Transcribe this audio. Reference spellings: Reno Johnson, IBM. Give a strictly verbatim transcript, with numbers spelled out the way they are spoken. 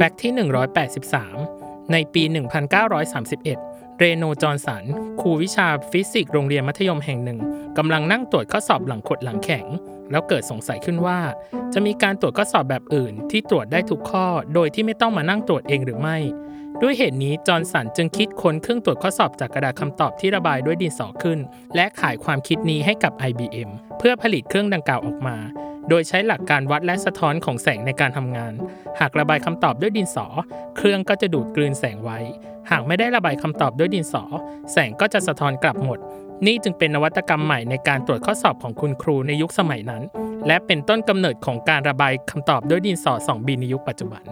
แฟกต์ที่หนึ่งร้อยแปดสิบสามในปี หนึ่งพันเก้าร้อยสามสิบเอ็ด เรโน จอห์นสันครูวิชาฟิสิกส์โรงเรียนมัธยมแห่งหนึ่งกำลังนั่งตรวจข้อสอบหลังขดหลังแข็งแล้วเกิดสงสัยขึ้นว่าจะมีการตรวจข้อสอบแบบอื่นที่ตรวจได้ทุกข้อโดยที่ไม่ต้องมานั่งตรวจเองหรือไม่ด้วยเหตุนี้จอห์นสันจึงคิดค้นเครื่องตรวจข้อสอบจากกระดาษคำตอบที่ระบายด้วยดินสอขึ้นและขายความคิดนี้ให้กับ ไอ บี เอ็ม เพื่อผลิตเครื่องดังกล่าวออกมาโดยใช้หลักการวัดและสะท้อนของแสงในการทำงานหากระบายคำตอบด้วยดินสอเครื่องก็จะดูดกลืนแสงไว้หากไม่ได้ระบายคำตอบด้วยดินสอแสงก็จะสะท้อนกลับหมดนี่จึงเป็นนวัตกรรมใหม่ในการตรวจข้อสอบของคุณครูในยุคสมัยนั้นและเป็นต้นกำเนิดของการระบายคำตอบด้วยดินสอสองบีในยุคปัจจุบัน